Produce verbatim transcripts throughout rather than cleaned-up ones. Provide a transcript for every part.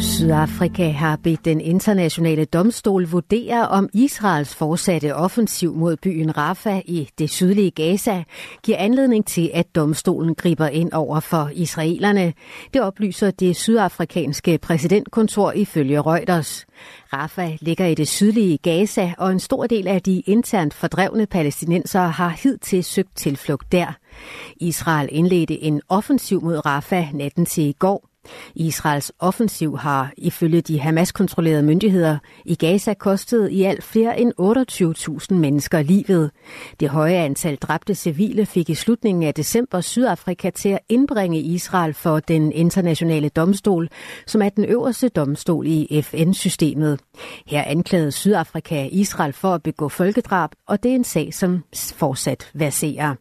Sydafrika har bedt den internationale domstol vurdere, om Israels fortsatte offensiv mod byen Rafah i det sydlige Gaza giver anledning til, at domstolen griber ind over for israelerne. Det oplyser det sydafrikanske præsidentkontor ifølge Reuters. Rafah ligger i det sydlige Gaza, og en stor del af de internt fordrevne palæstinensere har hidtil søgt tilflugt der. Israel indledte en offensiv mod Rafah natten til i går. Israels offensiv har ifølge de Hamas-kontrollerede myndigheder i Gaza kostet i alt flere end otteogtyve tusind mennesker livet. Det høje antal dræbte civile fik i slutningen af december Sydafrika til at indbringe Israel for den internationale domstol, som er den øverste domstol i F N-systemet. Her anklagede Sydafrika Israel for at begå folkedrab, og det er en sag, som fortsat verserer.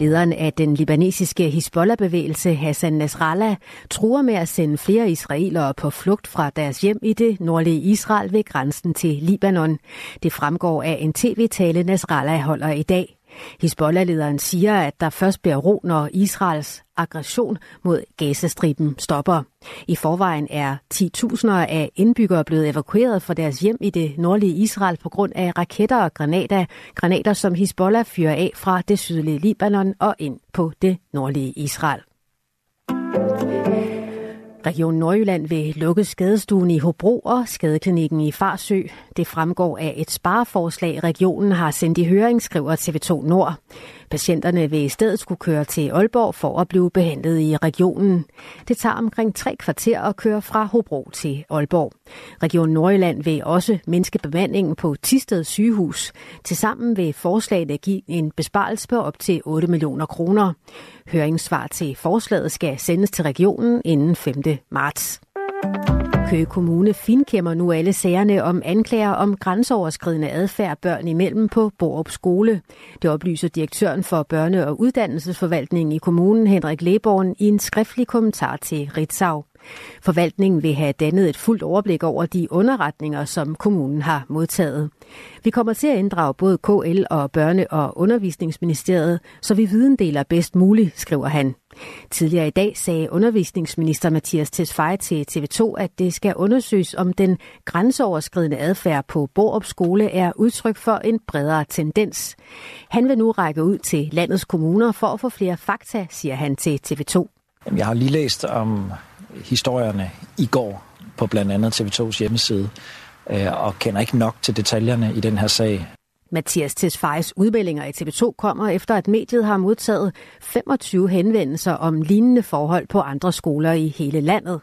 Lederen af den libanesiske Hizbollah-bevægelse Hassan Nasrallah truer med at sende flere israelere på flugt fra deres hjem i det nordlige Israel ved grænsen til Libanon. Det fremgår af en tv-tale, Nasrallah holder i dag. Hizbollah-lederen siger, at der først bliver ro, når Israels aggression mod Gazastriben stopper. I forvejen er titusinder af indbyggere blevet evakueret fra deres hjem i det nordlige Israel på grund af raketter og granater, granater som Hizbollah fyrer af fra det sydlige Libanon og ind på det nordlige Israel. Region Nordjylland vil lukke skadestuen i Hobro og skadeklinikken i Farsø. Det fremgår af et spareforslag, regionen har sendt i høring, skriver T V to Nord. Patienterne vil i stedet skulle køre til Aalborg for at blive behandlet i regionen. Det tager omkring tre kvarter at køre fra Hobro til Aalborg. Region Nordjylland vil også mindske bemandingen på Thisted sygehus. Tilsammen vil forslaget give en besparelse på op til otte millioner kroner. Høringssvar til forslaget skal sendes til regionen inden femte marts. Køge Kommune finkæmmer nu alle sagerne om anklager om grænseoverskridende adfærd børn imellem på Borup Skole. Det oplyser direktøren for børne- og uddannelsesforvaltningen i kommunen, Henrik Leborn, i en skriftlig kommentar til Ritzau. Forvaltningen vil have dannet et fuldt overblik over de underretninger, som kommunen har modtaget. Vi kommer til at inddrage både K L og Børne- og Undervisningsministeriet, så vi videndeler bedst muligt, skriver han. Tidligere i dag sagde undervisningsminister Mathias Tesfaye til T V to, at det skal undersøges, om den grænseoverskridende adfærd på Borup Skole er udtryk for en bredere tendens. Han vil nu række ud til landets kommuner for at få flere fakta, siger han til T V to. Jeg har lige læst om historierne i går på blandt andet T V tos hjemmeside, og kender ikke nok til detaljerne i den her sag. Mathias Tesfayes udmeldinger i T V to kommer efter, at mediet har modtaget femogtyve henvendelser om lignende forhold på andre skoler i hele landet.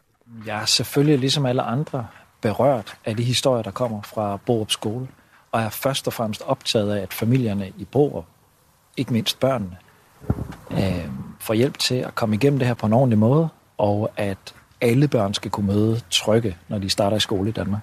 Jeg er selvfølgelig ligesom alle andre berørt af de historier, der kommer fra Borup Skole, og er først og fremmest optaget af, at familierne i Borup, ikke mindst børnene, øh, får hjælp til at komme igennem det her på en ordentlig måde, og at alle børn skal kunne møde trygge, når de starter i skole i Danmark.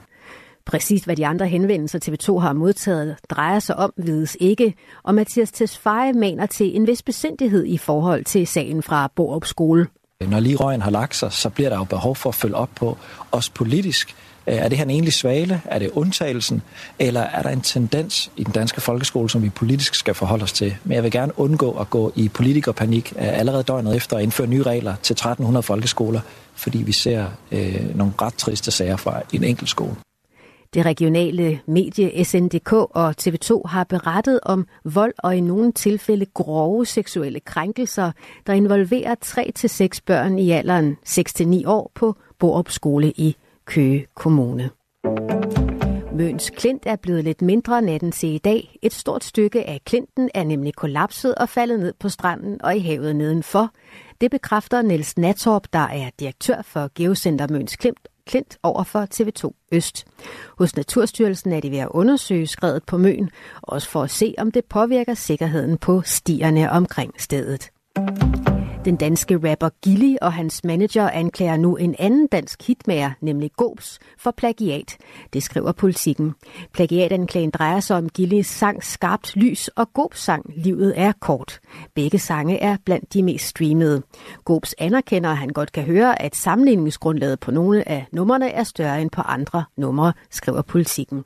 Præcis hvad de andre henvendelser T V to har modtaget drejer sig om, vides ikke, og Mathias Tesfaye maner til en vis besindighed i forhold til sagen fra Borup Skole. Når lige røgen har lagt sig, så bliver der jo behov for at følge op på, også politisk. Er det her en egentlig svale? Er det undtagelsen? Eller er der en tendens i den danske folkeskole, som vi politisk skal forholde os til? Men jeg vil gerne undgå at gå i politikerpanik allerede døgnet efter og indføre nye regler til tretten hundrede folkeskoler, fordi vi ser øh, nogle ret triste sager fra en enkelt skole. Det regionale medie S N D K og T V to har berettet om vold og i nogle tilfælde grove seksuelle krænkelser, der involverer tre til seks børn i alderen seks til ni år på Borup Skole i Køge Kommune. Møns Klint er blevet lidt mindre natten til i dag. Et stort stykke af klinten er nemlig kollapset og faldet ned på stranden og i havet nedenfor. Det bekræfter Niels Nathorp, der er direktør for Geocenter Møns Klint, Klint over for T V to Øst. Hos Naturstyrelsen er de ved at undersøge skredet på Møn, også for at se, om det påvirker sikkerheden på stierne omkring stedet. Den danske rapper Gilly og hans manager anklager nu en anden dansk hitmager, nemlig Gobs, for plagiat. Det skriver Politiken. Plagiatanklagen drejer sig om Gillys sang Skarpt Lys og Gobs sang Livet er Kort. Begge sange er blandt de mest streamede. Gobs anerkender, at han godt kan høre, at sammenligningsgrundlaget på nogle af numrene er større end på andre numre, skriver Politiken.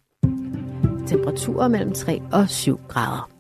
Temperaturer mellem tre og syv grader.